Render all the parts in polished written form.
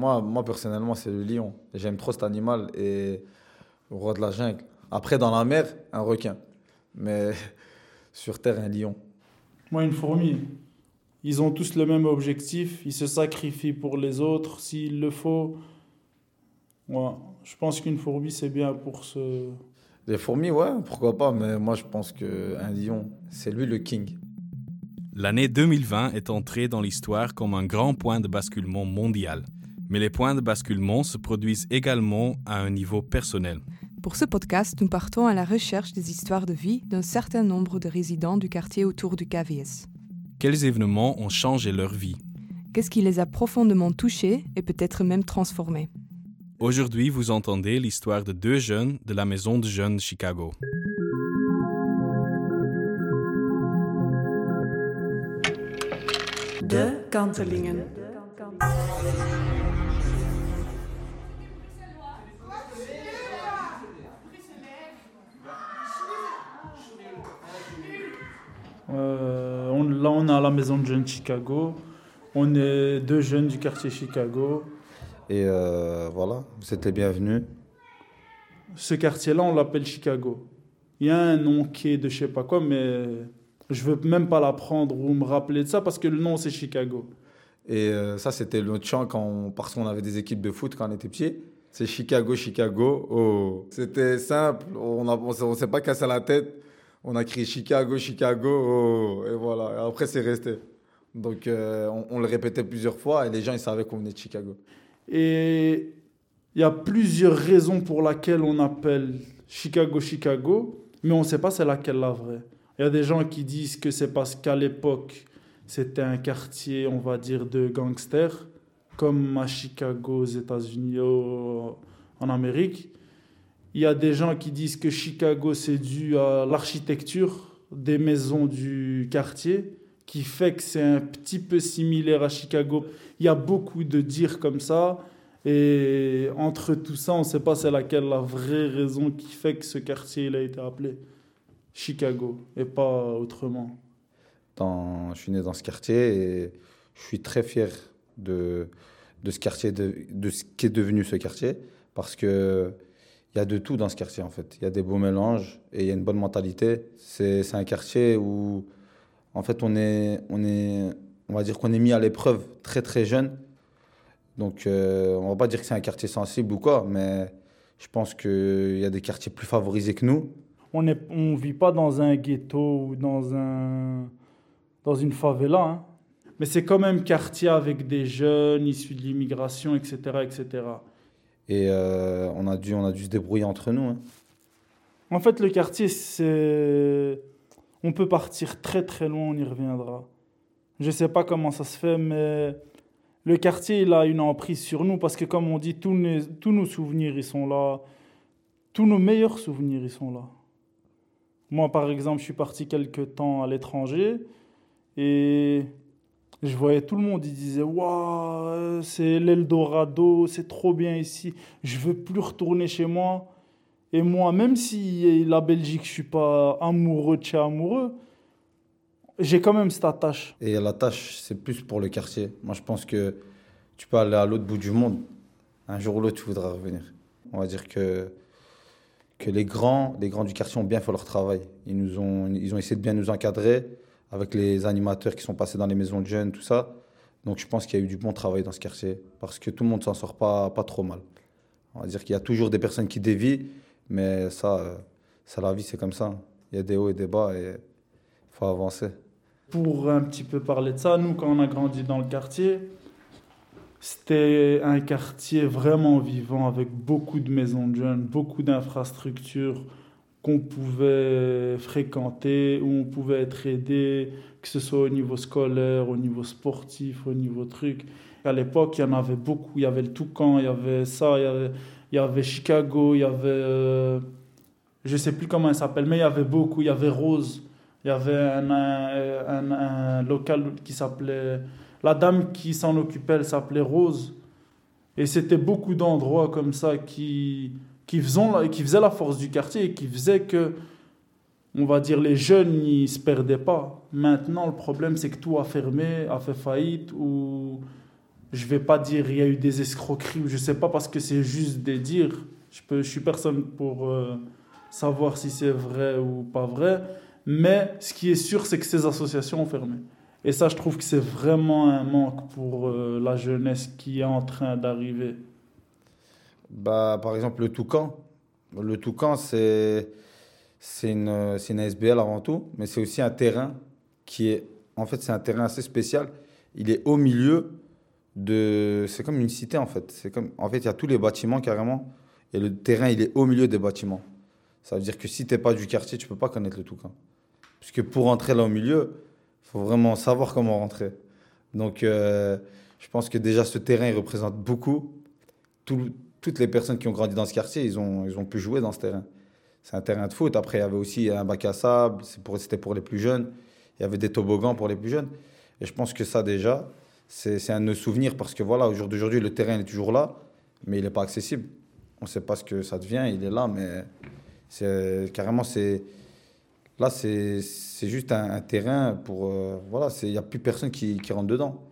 moi personnellement, c'est le lion. J'aime trop cet animal et le roi de la jungle. Après, dans la mer, un requin. Mais sur terre, un lion. Moi, une fourmi. Ils ont tous le même objectif. Ils se sacrifient pour les autres s'il le faut. Ouais. Je pense qu'une fourmi, c'est bien pour ce... Les fourmis, ouais, pourquoi pas. Mais moi, je pense qu'un lion, c'est lui le king. L'année 2020 est entrée dans l'histoire comme un grand point de basculement mondial. Mais les points de basculement se produisent également à un niveau personnel. Pour ce podcast, nous partons à la recherche des histoires de vie d'un certain nombre de résidents du quartier autour du KVS. Quels événements ont changé leur vie? Qu'est-ce qui les a profondément touchés et peut-être même transformés? Aujourd'hui, vous entendez l'histoire de deux jeunes de la Maison de Jeunes de Chicago. De Kantelingen. Là, on est à la Maison de Jeunes de Chicago. On est deux jeunes du quartier Chicago. Et voilà, vous êtes les bienvenus. Ce quartier-là, on l'appelle Chicago. Il y a un nom qui est de je sais pas quoi, mais je veux même pas l'apprendre ou me rappeler de ça parce que le nom, c'est Chicago. Et ça, c'était notre chant parce qu'on avait des équipes de foot quand on était petits. C'est Chicago, Chicago. Oh. C'était simple, on s'est pas cassé la tête. On a crié Chicago, Chicago. Oh. Et voilà, et après, c'est resté. Donc, on le répétait plusieurs fois et les gens, ils savaient qu'on venait de Chicago. Et il y a plusieurs raisons pour lesquelles on appelle Chicago, Chicago, mais on ne sait pas c'est laquelle la vraie. Il y a des gens qui disent que c'est parce qu'à l'époque, c'était un quartier, on va dire, de gangsters, comme à Chicago, aux États-Unis, en Amérique. Il y a des gens qui disent que Chicago, c'est dû à l'architecture des maisons du quartier, qui fait que c'est un petit peu similaire à Chicago. Il y a beaucoup de dires comme ça. Et entre tout ça, on ne sait pas c'est laquelle la vraie raison qui fait que ce quartier il a été appelé Chicago et pas autrement. Je suis né dans ce quartier et je suis très fier de ce quartier, de ce qui est devenu ce quartier. Parce qu'il y a de tout dans ce quartier, en fait. Il y a des beaux mélanges et il y a une bonne mentalité. C'est un quartier où... En fait, on va dire qu'on est mis à l'épreuve très, très jeune. Donc, on ne va pas dire que c'est un quartier sensible ou quoi, mais je pense qu'il y a des quartiers plus favorisés que nous. On ne vit pas dans un ghetto ou dans une favela. Hein. Mais c'est quand même quartier avec des jeunes issus de l'immigration, etc. etc. Et on a dû se débrouiller entre nous. Hein. En fait, le quartier, c'est... On peut partir très très loin, on y reviendra. Je ne sais pas comment ça se fait, mais le quartier il a une emprise sur nous parce que comme on dit, tous nos souvenirs ils sont là. Tous nos meilleurs souvenirs ils sont là. Moi par exemple, je suis parti quelques temps à l'étranger et je voyais tout le monde, ils disaient « Waouh, c'est l'Eldorado, c'est trop bien ici, je ne veux plus retourner chez moi ». Et moi, même si la Belgique, je ne suis pas amoureux de chez amoureux, j'ai quand même cette attache. Et la tâche, c'est plus pour le quartier. Moi, je pense que tu peux aller à l'autre bout du monde. Un jour ou l'autre, tu voudras revenir. On va dire que les grands du quartier ont bien fait leur travail. Ils ont essayé de bien nous encadrer avec les animateurs qui sont passés dans les maisons de jeunes, tout ça. Donc, je pense qu'il y a eu du bon travail dans ce quartier parce que tout le monde ne s'en sort pas trop mal. On va dire qu'il y a toujours des personnes qui dévient. Mais ça, la vie, c'est comme ça. Il y a des hauts et des bas et il faut avancer. Pour un petit peu parler de ça, nous, quand on a grandi dans le quartier, c'était un quartier vraiment vivant avec beaucoup de maisons de jeunes, beaucoup d'infrastructures qu'on pouvait fréquenter, où on pouvait être aidé, que ce soit au niveau scolaire, au niveau sportif, au niveau truc. À l'époque, il y en avait beaucoup. Il y avait le Toucan, il y avait ça, il y avait Chicago, il y avait... je ne sais plus comment elle s'appelle, mais il y avait beaucoup. Il y avait Rose, il y avait un local qui s'appelait... La dame qui s'en occupait, elle s'appelait Rose. Et c'était beaucoup d'endroits comme ça qui faisaient la force du quartier et qui faisaient que, on va dire, les jeunes, ils ne se perdaient pas. Maintenant, le problème, c'est que tout a fermé, a fait faillite ou... Je vais pas dire il y a eu des escroqueries ou je sais pas, parce que c'est juste des dires. Je suis personne pour savoir si c'est vrai ou pas vrai. Mais ce qui est sûr, c'est que ces associations ont fermé. Et ça, je trouve que c'est vraiment un manque pour la jeunesse qui est en train d'arriver. Bah, par exemple, le Toucan. Le Toucan, c'est une ASBL avant tout, mais c'est aussi un terrain qui est... En fait, c'est un terrain assez spécial. Il est au milieu de... C'est comme une cité, en fait. En fait, il y a tous les bâtiments, carrément. Et le terrain, il est au milieu des bâtiments. Ça veut dire que si tu n'es pas du quartier, tu ne peux pas connaître le Toucan. Parce que pour entrer là au milieu, il faut vraiment savoir comment rentrer. Donc, je pense que déjà, ce terrain, il représente beaucoup. Toutes les personnes qui ont grandi dans ce quartier, ils ont pu jouer dans ce terrain. C'est un terrain de foot. Après, il y avait aussi un bac à sable. C'était pour les plus jeunes. Il y avait des toboggans pour les plus jeunes. Et je pense que ça, déjà, c'est un souvenir. Parce que voilà, au jour d'aujourd'hui, le terrain est toujours là, mais il n'est pas accessible. On ne sait pas ce que ça devient. Il est là, mais... C'est juste un terrain pour... il n'y a plus personne qui rentre dedans.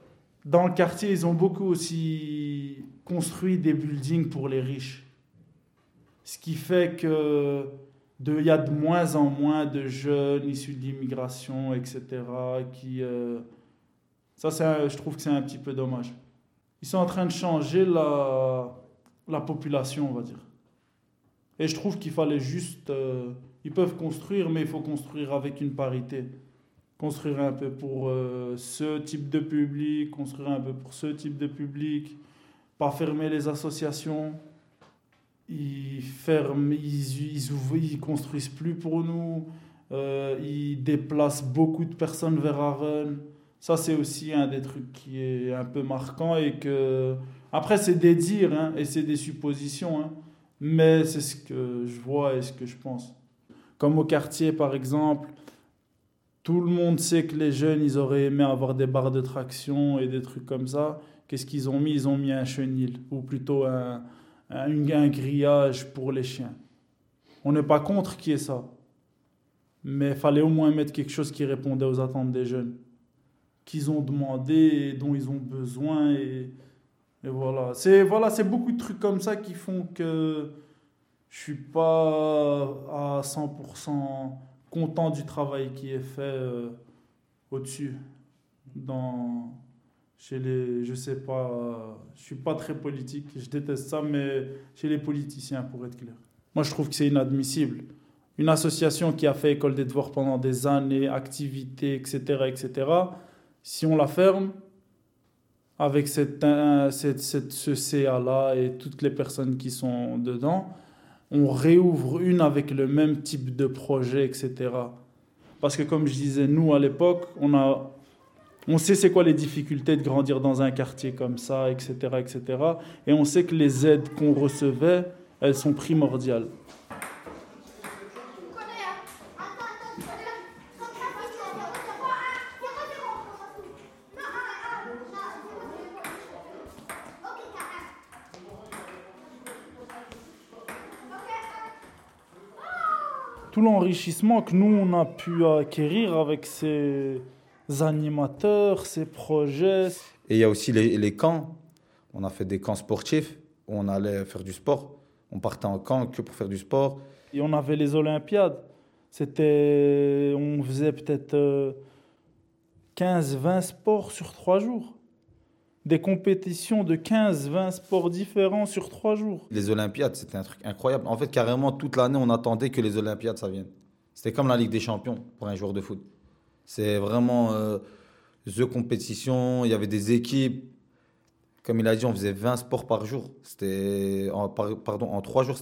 Dans le quartier, ils ont beaucoup aussi construit des buildings pour les riches. Ce qui fait qu'il y a de moins en moins de jeunes issus de l'immigration, etc. Je trouve que c'est un petit peu dommage. Ils sont en train de changer la population, on va dire. Et je trouve qu'il fallait juste... ils peuvent construire, mais il faut construire avec une parité. Construire un peu pour ce type de public, construire un peu pour ce type de public, pas fermer les associations. Ils construisent plus pour nous. Ils déplacent beaucoup de personnes vers Arun. Ça, c'est aussi un des trucs qui est un peu marquant. Et que... Après, c'est des dires et c'est des suppositions. Mais c'est ce que je vois et ce que je pense. Comme au quartier, par exemple, tout le monde sait que les jeunes, ils auraient aimé avoir des barres de traction et des trucs comme ça. Qu'est-ce qu'ils ont mis ? Ils ont mis un chenil, ou plutôt un grillage pour les chiens. On n'est pas contre qu'il y ait ça. Mais il fallait au moins mettre quelque chose qui répondait aux attentes des jeunes, qu'ils ont demandé et dont ils ont besoin. Et voilà. C'est beaucoup de trucs comme ça qui font que je suis pas à 100% content du travail qui est fait au-dessus. Je suis pas très politique, je déteste ça, mais chez les politiciens, pour être clair. Moi, je trouve que c'est inadmissible. Une association qui a fait école des devoirs pendant des années, activités, etc., si on la ferme, avec ce CA-là et toutes les personnes qui sont dedans, on réouvre une avec le même type de projet, etc. Parce que comme je disais, nous, à l'époque, on sait c'est quoi les difficultés de grandir dans un quartier comme ça, etc. Et on sait que les aides qu'on recevait, elles sont primordiales. Tout l'enrichissement que nous, on a pu acquérir avec ces animateurs, ces projets. Et il y a aussi les camps. On a fait des camps sportifs où on allait faire du sport. On partait en camp que pour faire du sport. Et on avait les Olympiades. On faisait peut-être 15-20 sports sur 3 jours. Des compétitions de 15-20 sports différents sur 3 jours. Les Olympiades, c'était un truc incroyable. En fait, carrément, toute l'année, on attendait que les Olympiades, ça vienne. C'était comme la Ligue des Champions pour un joueur de foot. C'est vraiment the compétition. Il y avait des équipes. Comme il a dit, on faisait 20 sports par jour. En 3 jours,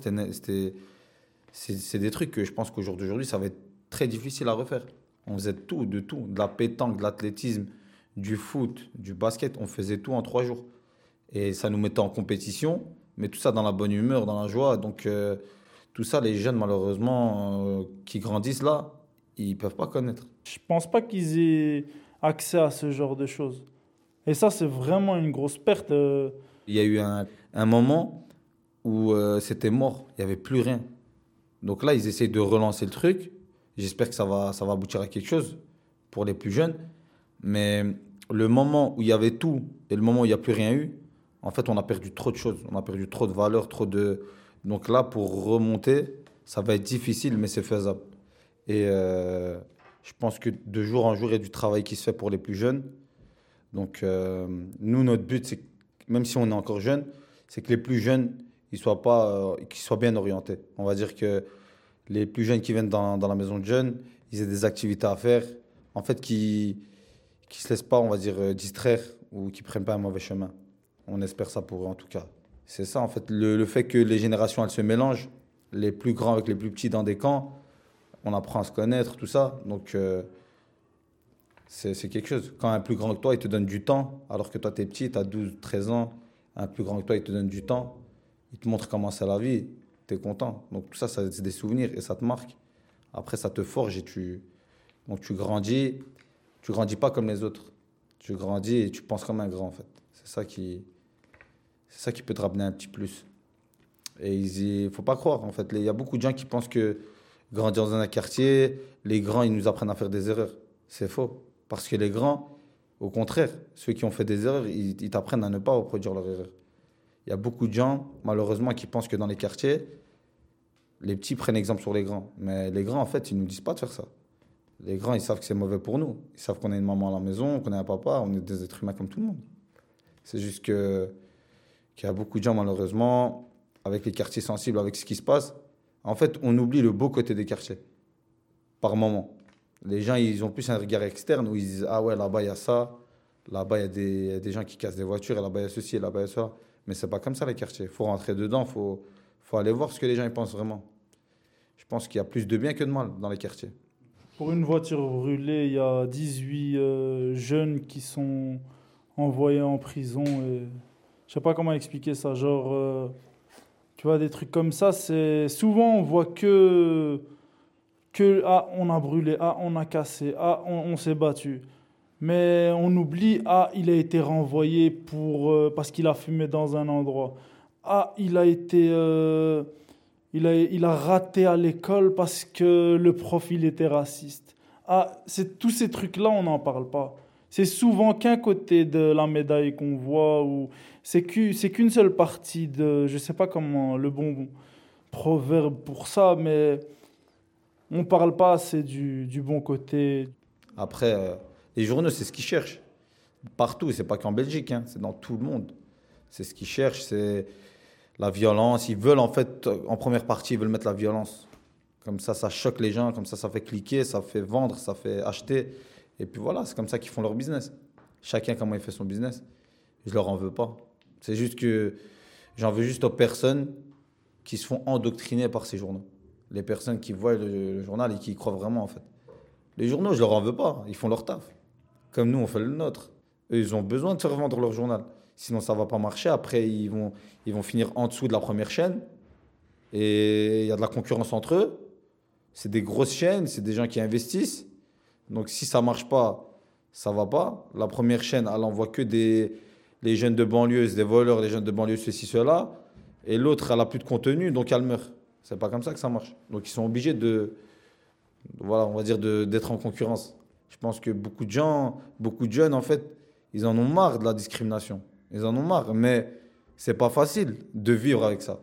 c'est des trucs que je pense qu'au jour d'aujourd'hui, ça va être très difficile à refaire. On faisait tout. De la pétanque, de l'athlétisme, du foot, du basket, on faisait tout en 3 jours. Et ça nous mettait en compétition, mais tout ça dans la bonne humeur, dans la joie. Donc tout ça, les jeunes, malheureusement, qui grandissent là, ils ne peuvent pas connaître. Je ne pense pas qu'ils aient accès à ce genre de choses. Et ça, c'est vraiment une grosse perte. Il y a eu un moment où c'était mort, il n'y avait plus rien. Donc là, ils essayent de relancer le truc. J'espère que ça va aboutir à quelque chose pour les plus jeunes. Mais le moment où il y avait tout et le moment où il n'y a plus rien eu, en fait, on a perdu trop de choses. On a perdu trop de valeurs, trop de... Donc là, pour remonter, ça va être difficile, mais c'est faisable. Et je pense que de jour en jour, il y a du travail qui se fait pour les plus jeunes. Donc nous, notre but, c'est que, même si on est encore jeune, c'est que les plus jeunes, qu'ils soient bien orientés. On va dire que les plus jeunes qui viennent dans la maison de jeunes, ils aient des activités à faire, en fait, qui se laissent pas, on va dire, distraire ou qui prennent pas un mauvais chemin. On espère ça pour eux, en tout cas. C'est ça, en fait, le fait que les générations, elles se mélangent, les plus grands avec les plus petits dans des camps, on apprend à se connaître, tout ça. Donc, c'est quelque chose. Quand un plus grand que toi, il te donne du temps, alors que toi, t'es petit, t'as 12, 13 ans, un plus grand que toi, il te donne du temps, il te montre comment c'est la vie, t'es content. Donc, tout ça, c'est des souvenirs et ça te marque. Après, ça te forge et donc, tu grandis. Tu grandis pas comme les autres. Tu grandis et tu penses comme un grand, en fait. C'est ça qui peut te ramener un petit plus. Et il faut pas croire, en fait. Il y a beaucoup de gens qui pensent que grandir dans un quartier, les grands, ils nous apprennent à faire des erreurs. C'est faux. Parce que les grands, au contraire, ceux qui ont fait des erreurs, ils t'apprennent à ne pas reproduire leurs erreurs. Il y a beaucoup de gens, malheureusement, qui pensent que dans les quartiers, les petits prennent exemple sur les grands. Mais les grands, en fait, ils nous disent pas de faire ça. Les grands, ils savent que c'est mauvais pour nous. Ils savent qu'on a une maman à la maison, qu'on a un papa, on est des êtres humains comme tout le monde. C'est juste qu'il y a beaucoup de gens, malheureusement, avec les quartiers sensibles, avec ce qui se passe. En fait, on oublie le beau côté des quartiers, par moment. Les gens, ils ont plus un regard externe où ils disent « Ah ouais, là-bas, il y a ça. Là-bas, il y a des gens qui cassent des voitures. Et là-bas, il y a ceci, et là-bas, il y a ça. » Mais c'est pas comme ça, les quartiers. Il faut rentrer dedans, il faut aller voir ce que les gens ils pensent vraiment. Je pense qu'il y a plus de bien que de mal dans les quartiers. Pour une voiture brûlée, il y a 18 jeunes qui sont envoyés en prison. Et... Je sais pas comment expliquer ça. Genre, tu vois, des trucs comme ça, c'est... Souvent, on voit que ah, on a brûlé, ah, on a cassé, ah, on s'est battu. Mais on oublie, ah, il a été renvoyé parce qu'il a fumé dans un endroit. Ah, il a été... Il a raté à l'école parce que le prof, il était raciste. Ah, tous ces trucs-là, on n'en parle pas. C'est souvent qu'un côté de la médaille qu'on voit. Ou c'est qu'une seule partie de... Je ne sais pas comment le bon proverbe pour ça, mais on ne parle pas assez du bon côté. Après, les journaux, c'est ce qu'ils cherchent. Partout, ce n'est pas qu'en Belgique, hein, c'est dans tout le monde. C'est ce qu'ils cherchent, c'est... La violence, ils veulent en fait, en première partie, ils veulent mettre la violence. Comme ça, ça choque les gens, comme ça, ça fait cliquer, ça fait vendre, ça fait acheter. Et puis voilà, c'est comme ça qu'ils font leur business. Chacun, comment il fait son business. Je leur en veux pas. C'est juste que j'en veux juste aux personnes qui se font endoctriner par ces journaux. Les personnes qui voient le journal et qui y croient vraiment en fait. Les journaux, je leur en veux pas, ils font leur taf. Comme nous, on fait le nôtre. Eux, ils ont besoin de se revendre leur journal. Sinon, ça ne va pas marcher. Après, ils vont finir en dessous de la première chaîne. Et il y a de la concurrence entre eux. C'est des grosses chaînes, c'est des gens qui investissent. Donc, si ça ne marche pas, ça ne va pas. La première chaîne, elle n'envoie que les jeunes de banlieue, des voleurs, les jeunes de banlieue, ceci, cela. Et l'autre, elle n'a plus de contenu, donc elle meurt. Ce n'est pas comme ça que ça marche. Donc, ils sont obligés voilà, on va dire d'être en concurrence. Je pense que beaucoup de gens, beaucoup de jeunes, en fait, ils en ont marre de la discrimination. Ils en ont marre, mais c'est pas facile de vivre avec ça.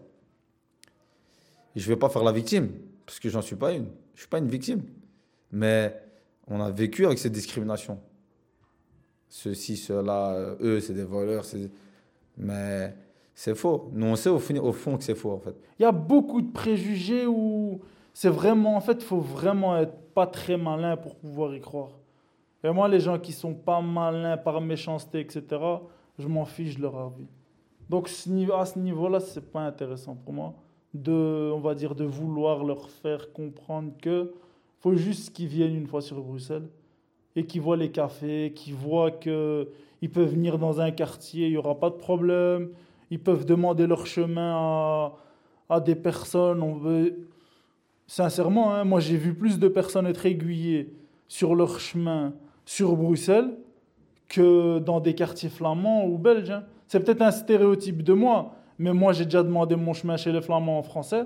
Et je vais pas faire la victime, parce que j'en suis pas une. Je suis pas une victime. Mais on a vécu avec cette discrimination. Ceux-ci, ceux-là, eux, c'est des voleurs. Mais c'est faux. Nous, on sait au fond que c'est faux, en fait. Il y a beaucoup de préjugés où c'est vraiment... En fait, il faut vraiment être pas très malin pour pouvoir y croire. Et moi, les gens qui sont pas malins par méchanceté, etc., je m'en fiche de leur avis. Donc à ce niveau-là, ce n'est pas intéressant pour moi de vouloir leur faire comprendre qu'il faut juste qu'ils viennent une fois sur Bruxelles et qu'ils voient les cafés, qu'ils voient qu'ils peuvent venir dans un quartier, il n'y aura pas de problème, ils peuvent demander leur chemin à des personnes. Sincèrement, hein, moi j'ai vu plus de personnes être aiguillées sur leur chemin sur Bruxelles que dans des quartiers flamands ou belges. Hein. C'est peut-être un stéréotype de moi, mais moi, j'ai déjà demandé mon chemin chez les Flamands en français.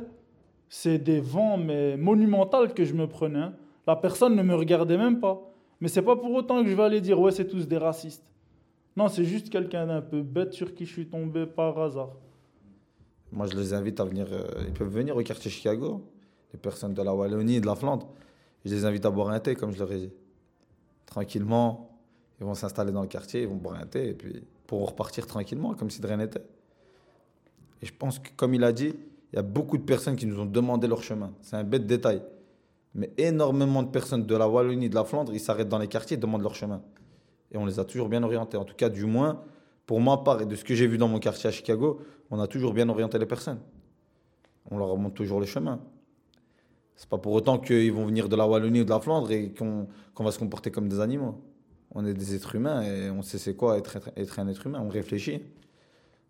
C'est des vents monumentales que je me prenais. Hein. La personne ne me regardait même pas. Mais c'est pas pour autant que je vais aller dire « ouais, c'est tous des racistes ». Non, c'est juste quelqu'un d'un peu bête sur qui je suis tombé par hasard. Moi, je les invite à venir. Ils peuvent venir au quartier Chicago, les personnes de la Wallonie et de la Flandre. Je les invite à boire un thé, comme je leur ai dit. Tranquillement, ils vont s'installer dans le quartier, ils vont boire un thé, et puis pour repartir tranquillement, comme si de rien n'était. Et je pense que, comme il a dit, il y a beaucoup de personnes qui nous ont demandé leur chemin. C'est un bête détail. Mais énormément de personnes de la Wallonie et de la Flandre, ils s'arrêtent dans les quartiers et demandent leur chemin. Et on les a toujours bien orientés. En tout cas, du moins, pour ma part et de ce que j'ai vu dans mon quartier à Chicago, on a toujours bien orienté les personnes. On leur remonte toujours le chemin. C'est pas pour autant qu'ils vont venir de la Wallonie ou de la Flandre et qu'on va se comporter comme des animaux. On est des êtres humains et on sait c'est quoi être un être humain. On réfléchit.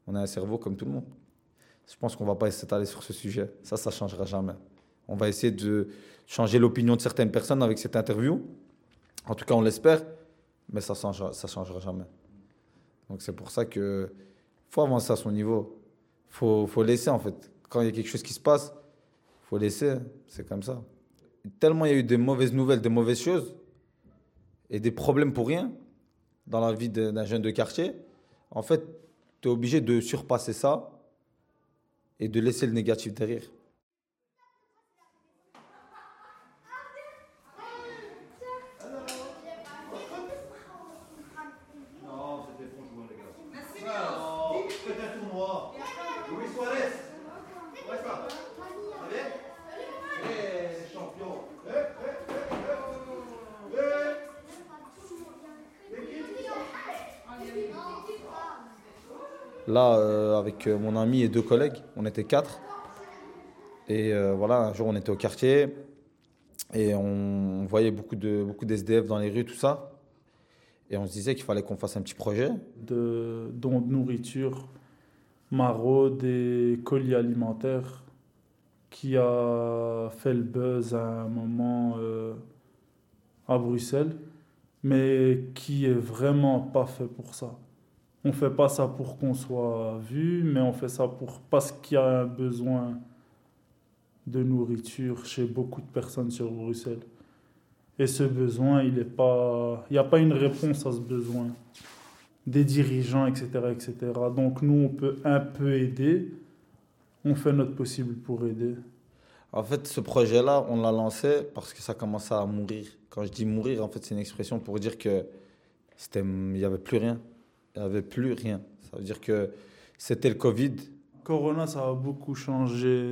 On a un cerveau comme tout le monde. Je pense qu'on va pas s'étaler sur ce sujet. Ça changera jamais. On va essayer de changer l'opinion de certaines personnes avec cette interview. En tout cas, on l'espère. Mais ça changera jamais. Donc c'est pour ça qu'il faut avancer à son niveau. Il faut laisser, en fait. Quand il y a quelque chose qui se passe, il faut laisser. C'est comme ça. Tellement il y a eu des mauvaises nouvelles, des mauvaises choses et des problèmes pour rien dans la vie d'un jeune de quartier, en fait, tu es obligé de surpasser ça et de laisser le négatif derrière. Là, avec mon ami et deux collègues, on était 4. Et voilà, un jour, on était au quartier et on voyait beaucoup d'SDF dans les rues, tout ça. Et on se disait qu'il fallait qu'on fasse un petit projet. De dons de nourriture, maraudes et colis alimentaires qui a fait le buzz à un moment à Bruxelles, mais qui est vraiment pas fait pour ça. On ne fait pas ça pour qu'on soit vu, mais on fait ça parce qu'il y a un besoin de nourriture chez beaucoup de personnes sur Bruxelles. Et ce besoin, il n'y a pas une réponse à ce besoin des dirigeants, etc., etc. Donc nous, on peut un peu aider. On fait notre possible pour aider. En fait, ce projet-là, on l'a lancé parce que ça commençait à mourir. Quand je dis mourir, en fait, c'est une expression pour dire que il n'y avait plus rien. Il n'y avait plus rien. Ça veut dire que c'était le Covid. Corona, ça a beaucoup changé.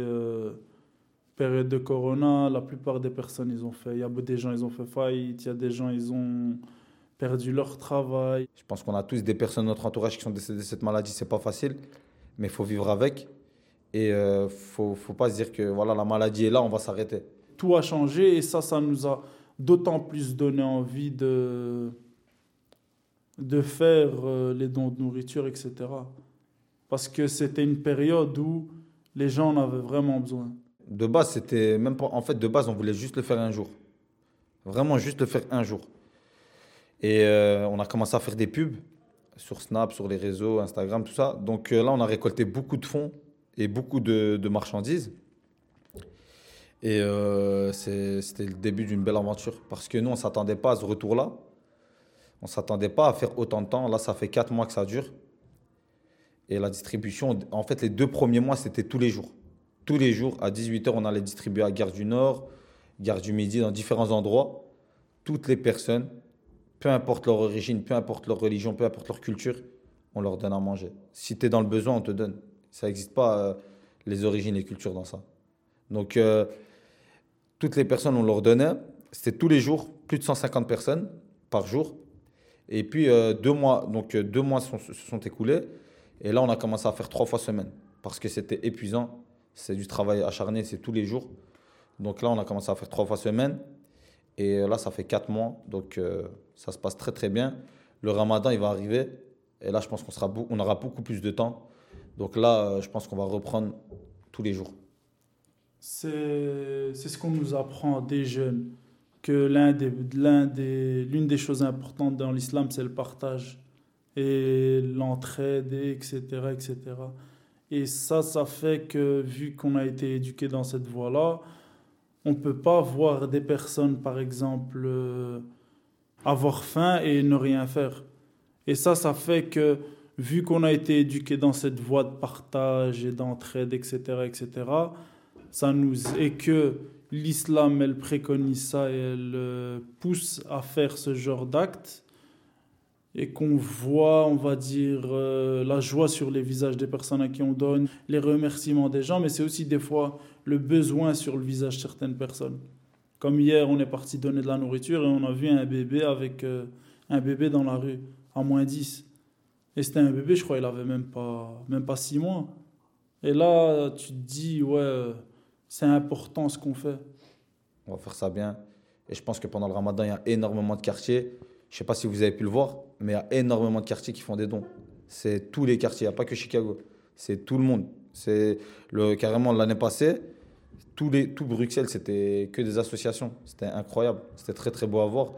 Période de Corona, la plupart des personnes, ils ont fait. Il y a des gens, ils ont fait faillite. Il y a des gens, ils ont perdu leur travail. Je pense qu'on a tous des personnes de notre entourage qui sont décédées de cette maladie. Ce n'est pas facile, mais il faut vivre avec. Et il ne faut pas se dire que voilà, la maladie est là, on va s'arrêter. Tout a changé et ça nous a d'autant plus donné envie de faire les dons de nourriture, etc. Parce que c'était une période où les gens en avaient vraiment besoin. De base, c'était même pas... En fait, de base, on voulait juste le faire un jour. Vraiment juste le faire un jour. Et on a commencé à faire des pubs sur Snap, sur les réseaux, Instagram, tout ça. Donc là, on a récolté beaucoup de fonds et beaucoup de marchandises. Et c'était le début d'une belle aventure. Parce que nous, on ne s'attendait pas à ce retour-là. On ne s'attendait pas à faire autant de temps. Là, ça fait 4 mois que ça dure. Et la distribution, en fait, les 2 premiers mois, c'était tous les jours. Tous les jours, à 18h, on allait distribuer à Gare du Nord, Gare du Midi, dans différents endroits. Toutes les personnes, peu importe leur origine, peu importe leur religion, peu importe leur culture, on leur donne à manger. Si tu es dans le besoin, on te donne. Ça n'existe pas, les origines et les cultures dans ça. Donc, toutes les personnes, on leur donnait. C'était tous les jours, plus de 150 personnes par jour. Et puis 2 mois, donc 2 mois se sont écoulés. Et là, on a commencé à faire 3 fois semaine parce que c'était épuisant. C'est du travail acharné, c'est tous les jours. Donc là, on a commencé à faire 3 fois semaine. Et là, ça fait 4 mois. Donc ça se passe très, très bien. Le Ramadan, il va arriver. Et là, je pense qu'on aura beaucoup plus de temps. Donc là, je pense qu'on va reprendre tous les jours. C'est ce qu'on nous apprend des jeunes. Que l'une des choses importantes dans l'islam, c'est le partage et l'entraide, et etc., etc. Et ça fait que, vu qu'on a été éduqué dans cette voie-là, on ne peut pas voir des personnes, par exemple, avoir faim et ne rien faire. Et ça fait que, vu qu'on a été éduqués dans cette voie de partage et d'entraide, etc., ça nous... et que l'islam, elle préconise ça et elle pousse à faire ce genre d'actes, et qu'on voit, on va dire, la joie sur les visages des personnes à qui on donne, les remerciements des gens, mais c'est aussi des fois le besoin sur le visage de certaines personnes. Comme hier, on est parti donner de la nourriture et on a vu un bébé avec un bébé dans la rue, à moins 10. Et c'était un bébé, je crois, il avait même pas 6 mois. Et là, tu te dis, ouais, c'est important ce qu'on fait. On va faire ça bien. Et je pense que pendant le Ramadan, il y a énormément de quartiers. Je ne sais pas si vous avez pu le voir, mais il y a énormément de quartiers qui font des dons. C'est tous les quartiers, il n'y a pas que Chicago. C'est tout le monde. C'est carrément, l'année passée, tout Bruxelles, c'était que des associations. C'était incroyable. C'était très, très beau à voir.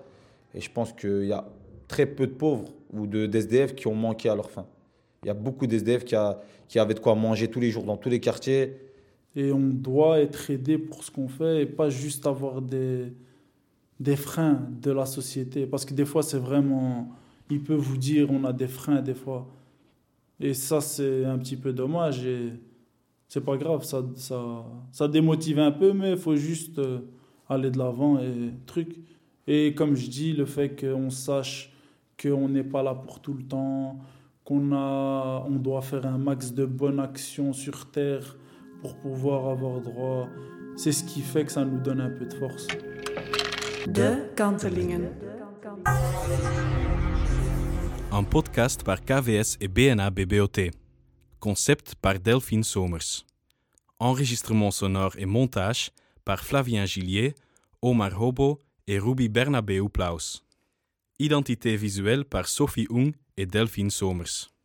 Et je pense qu'il y a très peu de pauvres ou d'SDF qui ont manqué à leur faim. Il y a beaucoup d'SDF qui avaient de quoi manger tous les jours dans tous les quartiers. Et on doit être aidé pour ce qu'on fait et pas juste avoir des freins de la société. Parce que des fois, c'est vraiment... Il peut vous dire on a des freins des fois. Et ça, c'est un petit peu dommage. Et c'est pas grave, ça démotive un peu, mais il faut juste aller de l'avant et truc. Et comme je dis, le fait qu'on sache qu'on n'est pas là pour tout le temps, qu'on doit faire un max de bonnes actions sur Terre pour pouvoir avoir droit, c'est ce qui fait que ça nous donne un peu de force. De Kantelingen. Un podcast par KVS et BNA BBOT. Concept par Delphine Somers. Enregistrement sonore et montage par Flavien Gillier, Omar Hobo et Ruby Bernabeu Plaus. Identité visuelle par Sophie Oung et Delphine Somers.